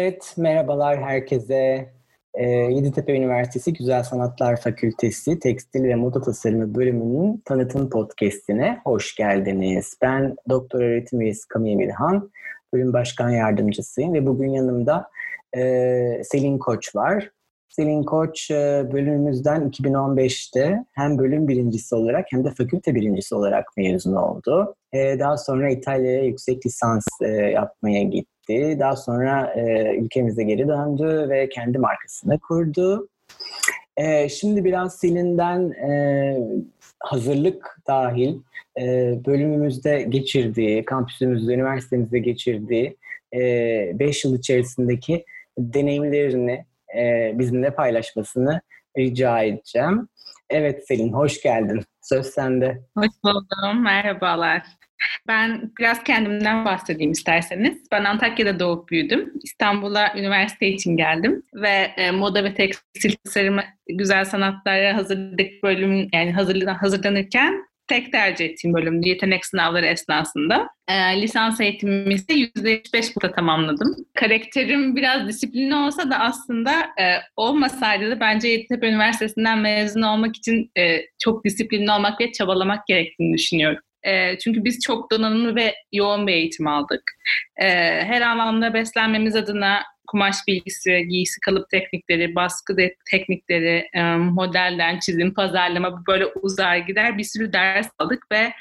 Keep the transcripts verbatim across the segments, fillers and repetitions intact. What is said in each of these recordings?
Evet, merhabalar herkese. Ee, Yeditepe Üniversitesi Güzel Sanatlar Fakültesi Tekstil ve Moda Tasarımı Bölümünün tanıtım podcastine hoş geldiniz. Ben doktor öğretim üyesi Kami Emirhan, bölüm başkan yardımcısıyım ve bugün yanımda e, Selin Koç var. Selin Koç e, bölümümüzden iki bin on beşte hem bölüm birincisi olarak hem de fakülte birincisi olarak mezun oldu. E, daha sonra İtalya'ya yüksek lisans e, yapmaya gitti. Daha sonra e, ülkemize geri döndü ve kendi markasını kurdu. E, şimdi biraz Selin'den e, hazırlık dahil e, bölümümüzde geçirdiği, kampüsümüzde, üniversitemizde geçirdiği beş yıl içerisindeki deneyimlerini e, bizimle paylaşmasını rica edeceğim. Evet Selin, hoş geldin. Söz sende. Hoş buldum, merhabalar. Ben biraz kendimden bahsedeyim isterseniz. Ben Antakya'da doğup büyüdüm. İstanbul'a üniversite için geldim ve e, moda ve tekstil tasarımı, güzel sanatlara hazırlık bölümü, yani hazırlanırken tek tercih ettiğim bölümdü yetenek sınavları esnasında. E, lisans eğitimimi ise yüzde yetmiş beş buçukla tamamladım. Karakterim biraz disiplinli olsa da aslında e, olmasaydı da bence Yeditepe Üniversitesi'nden mezun olmak için e, çok disiplinli olmak ve çabalamak gerektiğini düşünüyorum. Çünkü biz çok donanımlı ve yoğun bir eğitim aldık. Her anlamda beslenmemiz adına kumaş bilgisi, giysi kalıp teknikleri, baskı teknikleri, modelden çizim, pazarlama böyle uzar gider bir sürü ders aldık ve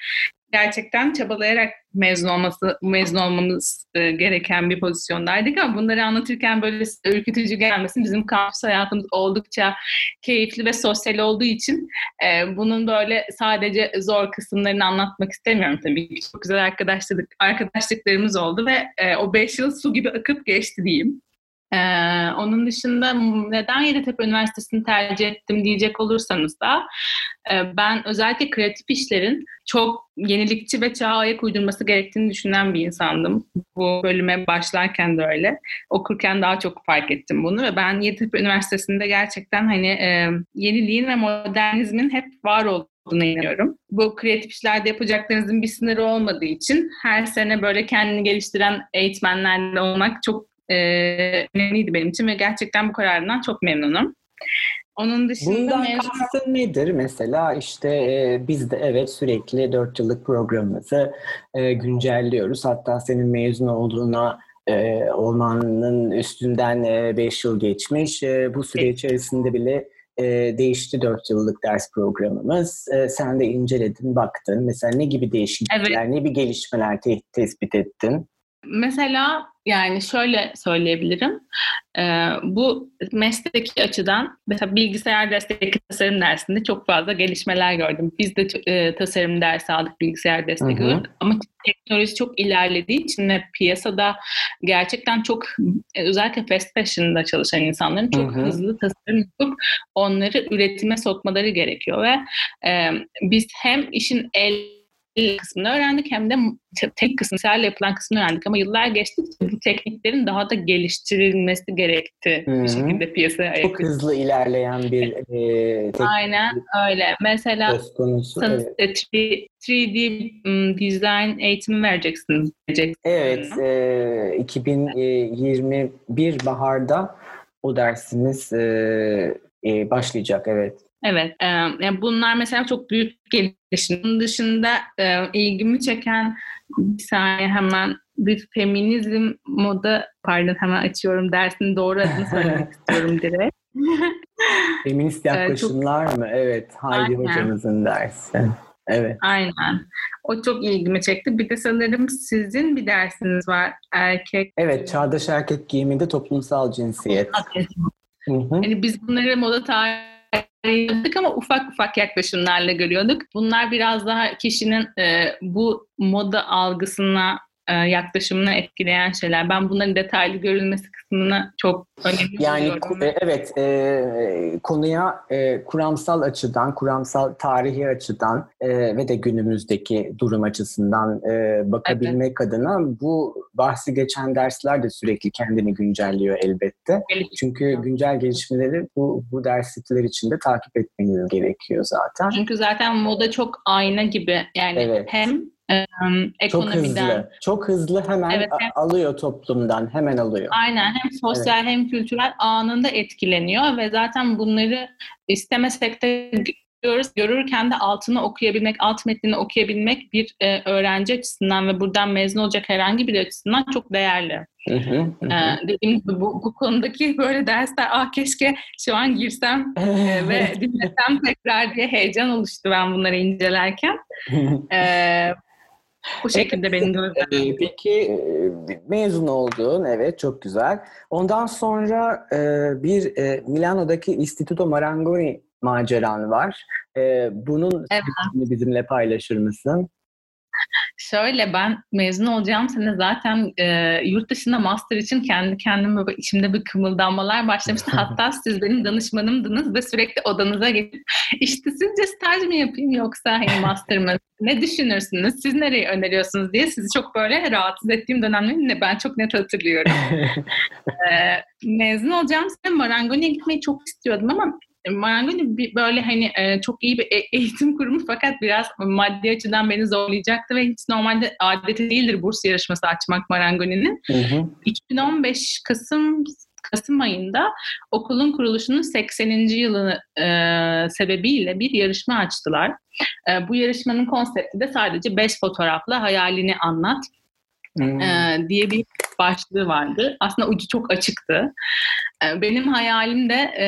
gerçekten çabalayarak mezun olması mezun olmamız gereken bir pozisyondaydık ama bunları anlatırken böyle ürkütücü gelmesin. Bizim kampüs hayatımız oldukça keyifli ve sosyal olduğu için e, bunun böyle sadece zor kısımlarını anlatmak istemiyorum tabii ki. Çok güzel arkadaşlık arkadaşlıklarımız oldu ve e, o beş yıl su gibi akıp geçti diyeyim. Ee, onun dışında neden Yeditepe Üniversitesi'ni tercih ettim diyecek olursanız da e, ben özellikle kreatif işlerin çok yenilikçi ve çağa ayak uydurması gerektiğini düşünen bir insandım. Bu bölüme başlarken de öyle. Okurken daha çok fark ettim bunu ve ben Yeditepe Üniversitesi'nde gerçekten hani e, yeniliğin ve modernizmin hep var olduğu buna inanıyorum. Bu kreatif işlerde yapacaklarınızın bir sınırı olmadığı için her sene böyle kendini geliştiren eğitmenlerle olmak çok Ee, önemliydi benim için ve gerçekten bu kararından çok memnunum. Onun dışında bundan mevcut... kastın nedir? Mesela işte e, biz de evet sürekli dört yıllık programımızı e, güncelliyoruz. Hatta senin mezun olduğuna e, olmanın üstünden e, beş yıl geçmiş. E, bu süre içerisinde bile e, değişti dört yıllık ders programımız. E, sen de inceledin, baktın. Mesela ne gibi değişiklikler, evet. Ne gibi gelişmeler te- tespit ettin? Mesela yani şöyle söyleyebilirim, ee, bu mesleki açıdan mesela bilgisayar destekli tasarım dersinde çok fazla gelişmeler gördüm. Biz de e, tasarım dersi aldık, bilgisayar destekli, hı hı. Ama teknoloji çok ilerlediği için ve piyasada gerçekten çok özellikle fast fashion'da çalışan insanların çok hı hı. hızlı tasarım yapıp onları üretime sokmaları gerekiyor ve e, biz hem işin el kısmını öğrendik hem de tek kısımsal yapılan kısmını öğrendik ama yıllar geçtikçe bu tekniklerin daha da geliştirilmesi gerekti Hı-hı. bir şekilde piyasaya ayırt. Çok hızlı ilerleyen bir e, teknik. Aynen öyle. Mesela konusu, evet. üç D um, design eğitimi vereceksiniz. vereceksiniz. Evet. E, iki bin yirmi bir baharda o dersimiz e, e, başlayacak. Evet. Evet, e, yani bunlar mesela çok büyük gelişim. Bunun dışında e, ilgimi çeken bir saniye hemen bir feminizm moda, pardon hemen açıyorum dersinin doğru adını söylemek istiyorum direkt. Feminist yaklaşımlar e, çok... mı? Evet, Haydi Aynen. hocamızın dersi. Evet. Aynen. O çok ilgimi çekti. Bir de sanırım sizin bir dersiniz var erkek. Evet, çağdaş erkek giyiminde toplumsal cinsiyet. Yani biz bunları moda tarihi ama ufak ufak yaklaşımlarla görüyorduk. Bunlar biraz daha kişinin e, bu moda algısına, e, yaklaşımına etkileyen şeyler. Ben bunların detaylı görülmesi kısmına çok önemli yani, buluyorum. Yani evet e, konuya e, kuramsal açıdan, kuramsal tarihi açıdan e, ve de günümüzdeki durum açısından e, bakabilmek evet. adına bu bahsi geçen dersler de sürekli kendini güncelliyor elbette. Evet. Çünkü güncel gelişmeleri bu, bu derslikler içinde takip etmeniz gerekiyor zaten. Çünkü zaten moda çok ayna gibi. Yani evet. hem e, ekonomiden. Çok hızlı, çok hızlı hemen evet, hem, alıyor toplumdan, hemen alıyor. Aynen, hem sosyal evet. hem kültürel anında etkileniyor ve zaten bunları istemesek de görürüz. Görürken de altını okuyabilmek, alt metnini okuyabilmek bir e, öğrenci açısından ve buradan mezun olacak herhangi biri açısından çok değerli. Hı hı, hı. Ee, dediğim gibi bu, bu konudaki böyle dersler, ah keşke şu an girsem e, ve dinlesem tekrar diye heyecan oluştu ben bunları incelerken. Ee, bu şekilde benim gözlemim. Peki mezun oldun, evet çok güzel. Ondan sonra e, bir e, Milano'daki Istituto Marangoni maceran var. Ee, bunun evet. bizimle paylaşır mısın? Şöyle, ben mezun olacağım sene zaten e, yurt dışında master için kendi kendime içimde bir kımıldanmalar başlamıştı. Hatta siz benim danışmanımdınız ve sürekli odanıza gelip işte sizce staj mı yapayım yoksa hani master mı? Ne düşünürsünüz? Siz nereyi öneriyorsunuz diye sizi çok böyle rahatsız ettiğim dönemleri ben çok net hatırlıyorum. e, mezun olacağım sene Marangoni'ye gitmeyi çok istiyordum ama Marangoni böyle hani çok iyi bir eğitim kurumu fakat biraz maddi açıdan beni zorlayacaktı ve hiç normalde adeti değildir burs yarışması açmak Marangoni'nin. iki bin on beş Kasım Kasım ayında okulun kuruluşunun sekseninci yılı e, sebebiyle bir yarışma açtılar. E, bu yarışmanın konsepti de sadece beş fotoğrafla hayalini anlat hmm. e, diye bir başlığı vardı. Aslında ucu çok açıktı. E, benim hayalim de e,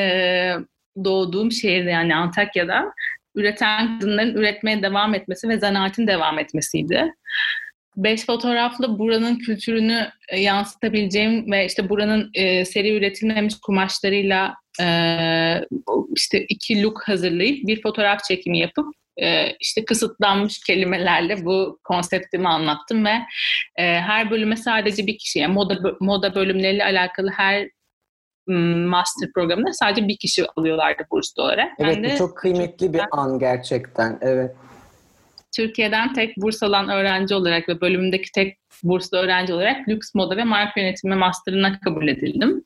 doğduğum şehirde yani Antakya'da üreten kadınların üretmeye devam etmesi ve zanaatin devam etmesiydi. Beş fotoğrafla buranın kültürünü yansıtabileceğim ve işte buranın e, seri üretilmemiş kumaşlarıyla e, işte iki look hazırlayıp bir fotoğraf çekimi yapıp e, işte kısıtlanmış kelimelerle bu konseptimi anlattım ve e, her bölüme sadece bir kişiye yani moda moda bölümleriyle alakalı her master programında sadece bir kişi alıyorlardı burslu olarak. Evet, ben de bu çok kıymetli bir an gerçekten. Evet. Türkiye'den tek burs alan öğrenci olarak ve bölümümdeki tek burslu öğrenci olarak lüks moda ve marka yönetimi master'ına kabul edildim.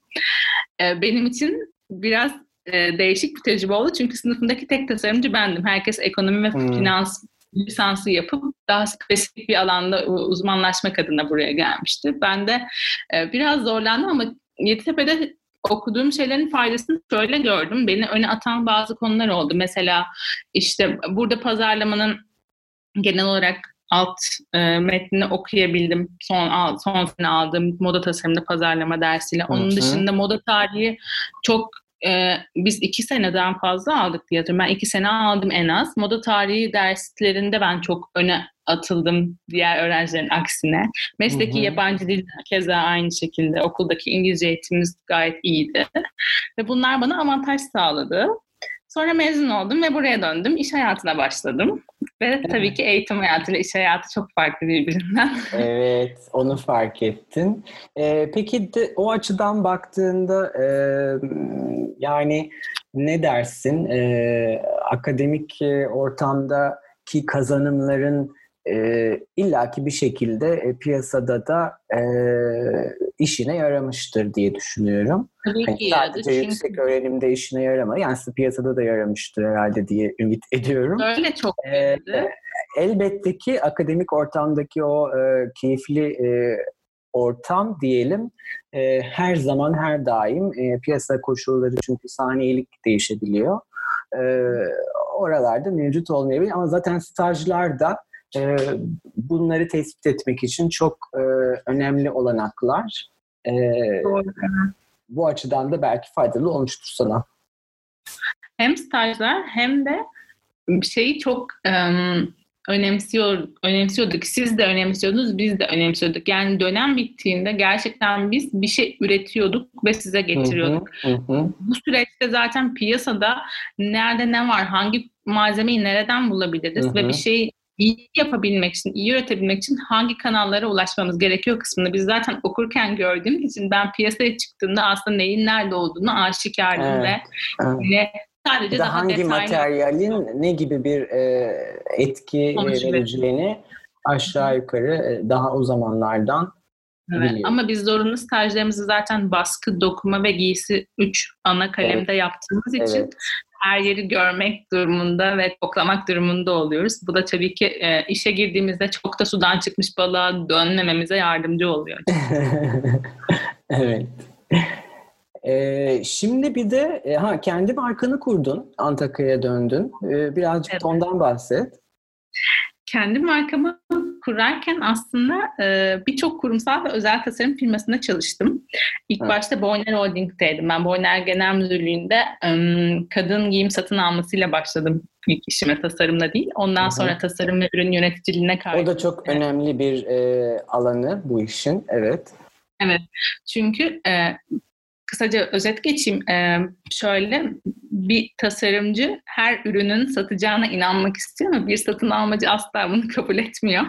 Benim için biraz değişik bir tecrübe oldu çünkü sınıfındaki tek tasarımcı bendim. Herkes ekonomi ve hmm. finans lisansı yapıp daha spesifik bir alanda uzmanlaşmak adına buraya gelmişti. Ben de biraz zorlandım ama Yeditepe'de okuduğum şeylerin faydasını şöyle gördüm. Beni öne atan bazı konular oldu. Mesela işte burada pazarlamanın genel olarak alt e, metnini okuyabildim. Son al, son sene aldığım moda tasarımda pazarlama dersiyle. Onun hı-hı. dışında moda tarihi çok e, biz iki seneden fazla aldık diye hatırlıyorum. Ben iki sene aldım en az. Moda tarihi derslerinde ben çok öne atıldım diğer öğrencilerin aksine. Mesleki hı hı. yabancı dil keza aynı şekilde. Okuldaki İngilizce eğitimimiz gayet iyiydi. Ve bunlar bana avantaj sağladı. Sonra mezun oldum ve buraya döndüm. İş hayatına başladım. Ve tabii ki eğitim hayatıyla iş hayatı çok farklı birbirinden. Evet, onu fark ettin. Ee, peki de, o açıdan baktığında e, yani ne dersin? E, akademik ortamdaki kazanımların E, illaki bir şekilde e, piyasada da e, işine yaramıştır diye düşünüyorum. Tabii yani ki sadece ya, yüksek öğrenimde işine yaramadı. Yani piyasada da yaramıştır herhalde diye ümit ediyorum. Öyle çok e, e, elbette ki akademik ortamdaki o e, keyifli e, ortam diyelim e, her zaman her daim e, piyasa koşulları çünkü saniyelik değişebiliyor. E, oralarda mevcut olmayabilir ama zaten stajlarda bunları tespit etmek için çok önemli olanaklar. Doğru. Bu açıdan da belki faydalı olmuştur sana. Hem stajlar hem de şeyi çok um, önemsiyor, önemsiyorduk. Siz de önemsiyordunuz, biz de önemsiyorduk. Yani dönem bittiğinde gerçekten biz bir şey üretiyorduk ve size getiriyorduk. Hı hı, hı. Bu süreçte zaten piyasada nerede ne var, hangi malzemeyi nereden bulabiliriz hı hı. ve bir şey iyi yapabilmek için, iyi üretebilmek için hangi kanallara ulaşmamız gerekiyor kısmını biz zaten okurken gördüğüm için ben piyasaya çıktığımda aslında neyin nerede olduğunu aşikardım evet, ve evet. Yine sadece daha, daha hangi detaylı materyalin ne gibi bir e, etki vereceğini aşağı yukarı daha o zamanlardan evet, biliyorum. Ama biz zorunlu stajlarımızı zaten baskı, dokuma ve giysi üç ana kalemde evet, yaptığımız için evet. her yeri görmek durumunda ve toplamak durumunda oluyoruz. Bu da tabii ki e, işe girdiğimizde çok da sudan çıkmış balığa dönmememize yardımcı oluyor. Evet. Ee, şimdi bir de e, ha kendi markanı kurdun, Antakya'ya döndün. Ee, birazcık evet. ondan bahset. Kendi markamı kurarken aslında e, birçok kurumsal ve özel tasarım firmasında çalıştım. İlk evet. başta Boyner Holding'teydim. Ben Boyner Genel Müdürlüğü'nde e, kadın giyim satın almasıyla başladım. İlk işime tasarımla değil. Ondan Hı-hı. sonra tasarım ve ürün yöneticiliğine kaydım. O da çok evet. önemli bir e, alanı bu işin. Evet. Evet. Çünkü e, kısaca özet geçeyim. Ee, şöyle bir tasarımcı her ürünün satacağına inanmak istiyor ama bir satın almacı asla bunu kabul etmiyor.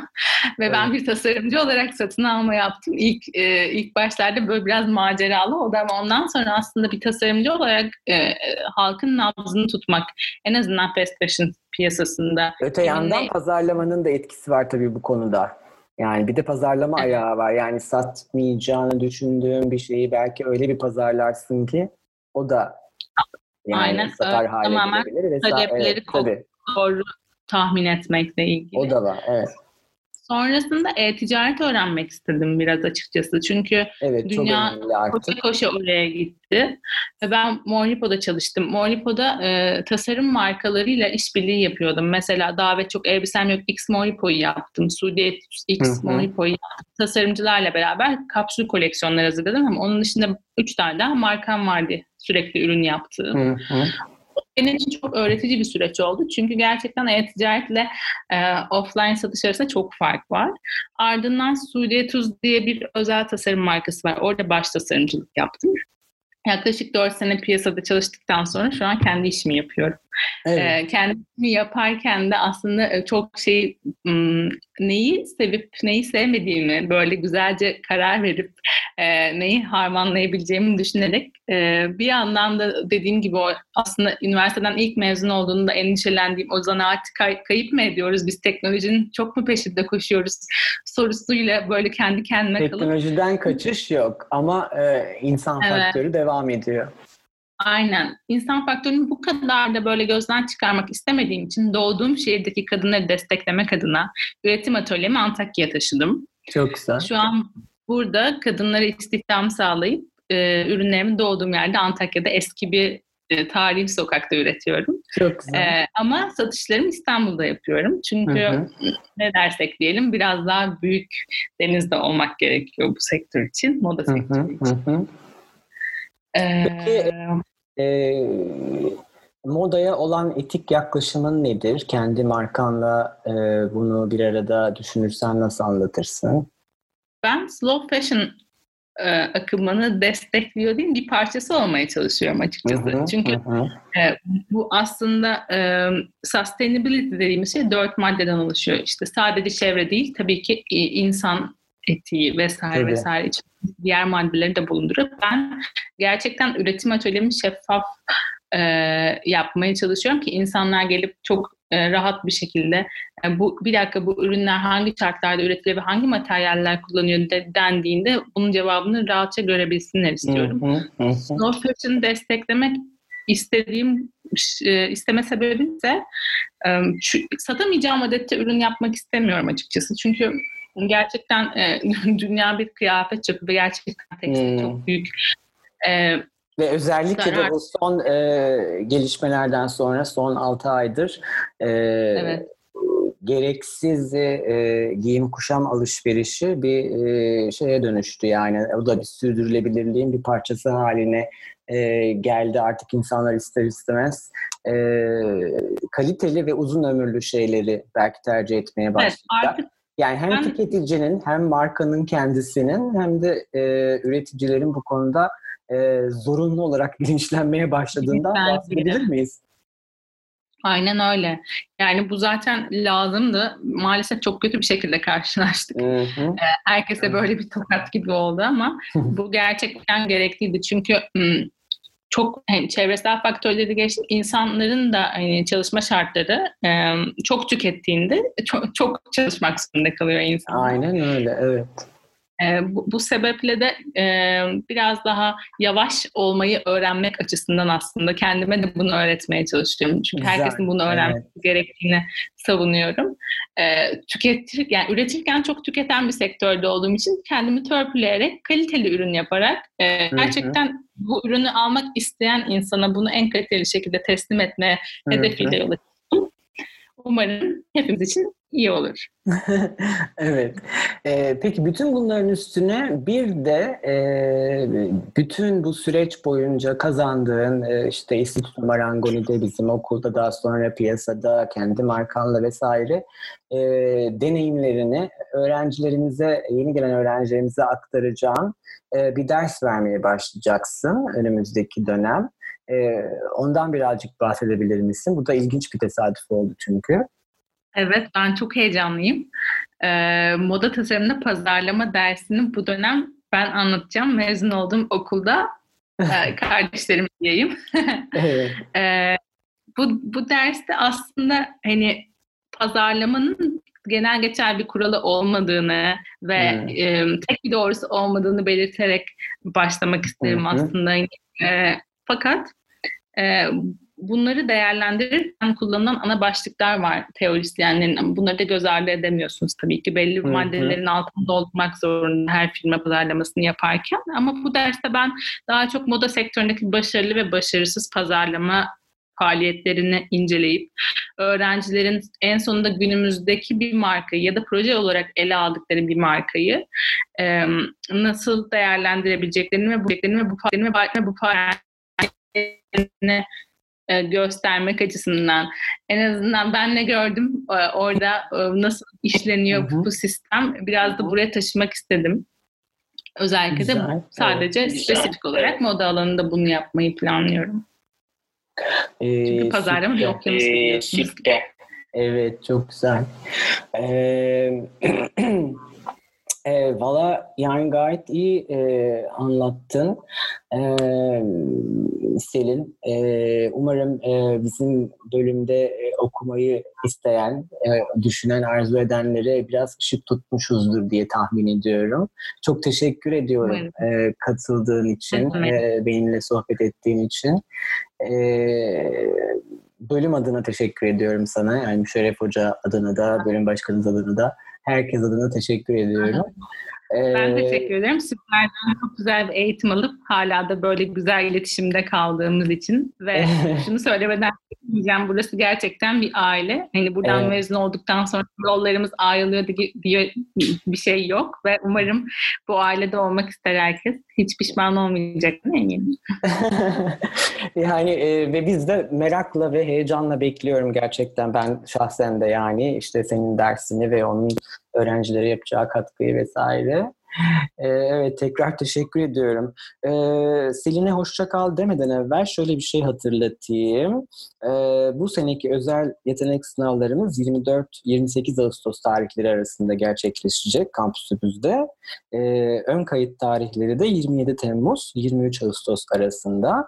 Ve evet. ben bir tasarımcı olarak satın alma yaptım. İlk e, ilk başlarda böyle biraz maceralı oldu ama ondan sonra aslında bir tasarımcı olarak e, halkın nabzını tutmak, en azından fast fashion piyasasında. Öte yandan yani, pazarlamanın da etkisi var tabii bu konuda. Yani bir de pazarlama ayağı var. Yani satmayacağını düşündüğün bir şeyi belki öyle bir pazarlarsın ki o da yani aynen, satar hale gelebilir. Ve talepleri evet, doğru tahmin etmekle ilgili. O da var, evet. Sonrasında e-ticaret öğrenmek istedim biraz açıkçası. Çünkü evet, dünya koşa koşa oraya gitti. Ben Monipoda çalıştım. Monipoda e, tasarım markalarıyla işbirliği yapıyordum. Mesela davet çok elbisem yok X Monipo'yu yaptım. Sudetus X Monipo'yu yaptım. Tasarımcılarla beraber kapsül koleksiyonlar hazırladım. Ama onun dışında üç tane daha markam vardı sürekli ürün yaptığım. Hı hı. Benim için çok öğretici bir süreç oldu. Çünkü gerçekten e-ticaretle e, offline satış arasında çok fark var. Ardından Sudetus diye bir özel tasarım markası var. Orada baş tasarımcılık yaptım. Yaklaşık dört sene piyasada çalıştıktan sonra şu an kendi işimi yapıyorum. Evet. E, kendi işimi yaparken de aslında çok şey neyi sevip neyi sevmediğimi böyle güzelce karar verip e, neyi harmanlayabileceğimi düşünerek e, bir yandan da dediğim gibi o, aslında üniversiteden ilk mezun olduğunda endişelendiğim o zanaati kay- kayıp mı ediyoruz? Biz teknolojinin çok mu peşinde koşuyoruz? Sorusuyla böyle kendi kendime kalıp. Teknolojiden kaçış yok ama e, insan evet. faktörü devam ediyor. Aynen. İnsan faktörünü bu kadar da böyle gözden çıkarmak istemediğim için doğduğum şehirdeki kadınları desteklemek adına üretim atölyemi Antakya'ya taşıdım. Çok güzel. Şu an burada kadınlara istihdam sağlayıp e, ürünlerimi doğduğum yerde Antakya'da eski bir e, tarihi sokakta üretiyorum. Çok güzel. E, ama satışlarımı İstanbul'da yapıyorum. Çünkü hı hı. ne dersek diyelim biraz daha büyük denizde olmak gerekiyor bu sektör için, moda hı hı, sektörü için. Hı hı. Peki e, e, modaya olan etik yaklaşımın nedir? Kendi markanla e, bunu bir arada düşünürsen nasıl anlatırsın? Ben slow fashion e, akımını destekliyor değil, bir parçası olmaya çalışıyorum açıkçası. Hı hı, Çünkü hı. E, bu aslında e, sustainability dediğimiz şey dört maddeden oluşuyor. İşte sadece çevre değil, tabii ki e, insan etiği vesaire Tabii. vesaire için diğer maddeleri de bulundurup ben gerçekten üretim atölyemi şeffaf e, yapmaya çalışıyorum ki insanlar gelip çok e, rahat bir şekilde e, bu bir dakika bu ürünler hangi şartlarda üretiliyor ve hangi materyaller kullanıyor dendiğinde bunun cevabını rahatça görebilsinler istiyorum. Slow Fashion'ı desteklemek istediğim isteme sebebim ise e, şu, satamayacağım adette ürün yapmak istemiyorum açıkçası. Çünkü gerçekten e, dünya bir kıyafet çöpü ve gerçekten tekstil hmm. çok büyük. E, ve özellikle de bu son e, gelişmelerden sonra son altı aydır e, evet. gereksiz e, giyim kuşam alışverişi bir e, şeye dönüştü. Yani o da bir sürdürülebilirliğin bir parçası haline e, geldi artık insanlar ister istemez. E, kaliteli ve uzun ömürlü şeyleri belki tercih etmeye başladı. Evet, artık yani hem ben, tüketicinin hem markanın kendisinin hem de e, üreticilerin bu konuda e, zorunlu olarak bilinçlenmeye başladığından bahsedebilir miyiz? Aynen öyle. Yani bu zaten lazımdı. Maalesef çok kötü bir şekilde karşılaştık. Hı-hı. Herkese böyle bir tokat gibi oldu ama bu gerçekten gerekliydi. Çünkü çok hani çevresel faktörleri geçtim. İnsanların da hani çalışma şartları e, çok tükettiğinde çok, çok çalışmak zorunda kalıyor insanlar. Aynen öyle, evet. E, bu, bu sebeple de e, biraz daha yavaş olmayı öğrenmek açısından aslında kendime de bunu öğretmeye çalışıyorum. Çünkü Güzel. herkesin bunu öğrenmesi evet. gerektiğini savunuyorum. E, tüketir, yani üretirken çok tüketen bir sektörde olduğum için kendimi törpüleyerek, kaliteli ürün yaparak e, gerçekten hı hı. bu ürünü almak isteyen insana bunu en kaliteli şekilde teslim etme hı hı. hedefiyle yol açıyorum. Umarım hepimiz için iyi olur. Evet. Ee, peki bütün bunların üstüne bir de e, bütün bu süreç boyunca kazandığın e, işte Istituto Marangoni'de, bizim okulda, daha sonra piyasada, kendi markanla vesaire e, deneyimlerini öğrencilerimize, yeni gelen öğrencilerimize aktaracağın e, bir ders vermeye başlayacaksın önümüzdeki dönem. E, ondan birazcık bahsedebilir misin? Bu da ilginç bir tesadüf oldu çünkü. Evet, ben çok heyecanlıyım. Ee, moda tasarımında pazarlama dersini bu dönem ben anlatacağım. Mezun olduğum okulda e, kardeşlerim diyeyim. Evet. ee, bu, bu derste aslında hani pazarlamanın genel geçer bir kuralı olmadığını ve evet. e, tek bir doğrusu olmadığını belirterek başlamak isterim evet. aslında. E, fakat e, bunları değerlendirirken kullanılan ana başlıklar var teorisyenlerin. Yani bunları da göz ardı edemiyorsunuz tabii ki. Belli hı hı. maddelerin altında olmak zorunda her firma pazarlamasını yaparken. Ama bu derste ben daha çok moda sektöründeki başarılı ve başarısız pazarlama faaliyetlerini inceleyip öğrencilerin en sonunda günümüzdeki bir markayı ya da proje olarak ele aldıkları bir markayı e, nasıl değerlendirebileceklerini ve bu faaliyetlerini ve bu faaliyetlerini göstermek açısından, en azından ben ne gördüm orada, nasıl işleniyor bu sistem, biraz da buraya taşımak istedim. Özellikle Güzel, de sadece evet. spesifik olarak moda alanında bunu yapmayı planlıyorum. Ee, Çünkü pazarlama bir okyanusu. Ee, evet, çok güzel. Ee, e, valla yani gayet iyi e, anlattın. E, Selin, e, umarım e, bizim bölümde e, okumayı isteyen, e, düşünen, arzu edenlere biraz ışık tutmuşuzdur diye tahmin ediyorum. Çok teşekkür ediyorum e, katıldığın için, e, benimle sohbet ettiğin için. E, bölüm adına teşekkür ediyorum sana. Yani Müşerref Hoca adına da, bölüm başkanımız adına da, herkes adına teşekkür ediyorum. Ben teşekkür ederim. Sizlerden çok güzel bir eğitim alıp hala da böyle güzel iletişimde kaldığımız için ve şunu söylemeden diyeceğim, burası gerçekten bir aile. Hani buradan evet. mezun olduktan sonra yollarımız ayrılıyor diye bir şey yok ve umarım bu ailede olmak ister herkes. Hiç pişman olmayacaklarına eminim. Yani e, ve biz de merakla ve heyecanla bekliyorum gerçekten, ben şahsen de yani işte senin dersini ve onun öğrencilere yapacağı katkıyı vesaire. Ee, evet, tekrar teşekkür ediyorum. Ee, Selin'e hoşça kal demeden evvel şöyle bir şey hatırlatayım. Ee, bu seneki özel yetenek sınavlarımız yirmi dört yirmi sekiz Ağustos tarihleri arasında gerçekleşecek kampüsümüzde. Ee, ön kayıt tarihleri de yirmi yedi Temmuz yirmi üç Ağustos arasında.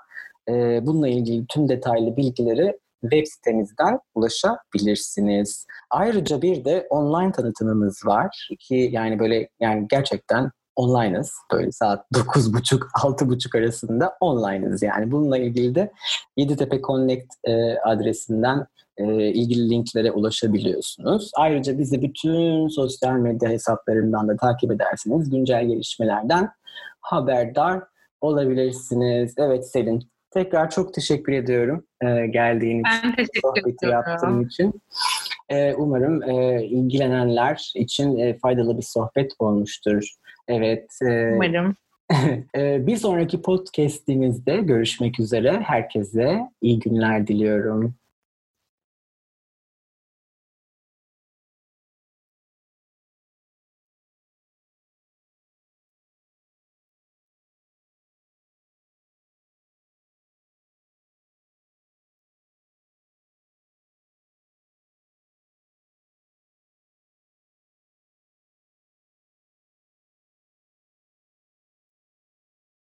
Ee, bununla ilgili tüm detaylı bilgileri web sitemizden ulaşabilirsiniz. Ayrıca bir de online tanıtımımız var ki yani böyle yani gerçekten online'ız. Böyle saat dokuz buçuk altı buçuk arasında online'ız yani. Bununla ilgili de Yeditepe Connect e, adresinden e, ilgili linklere ulaşabiliyorsunuz. Ayrıca bizi bütün sosyal medya hesaplarından da takip edersiniz. Güncel gelişmelerden haberdar olabilirsiniz. Evet Selin, tekrar çok teşekkür ediyorum e, geldiğin ben için, sohbeti yaptığın için. E, umarım e, ilgilenenler için e, faydalı bir sohbet olmuştur. Evet. E, umarım. e, bir sonraki podcast'imizde görüşmek üzere. Herkese iyi günler diliyorum.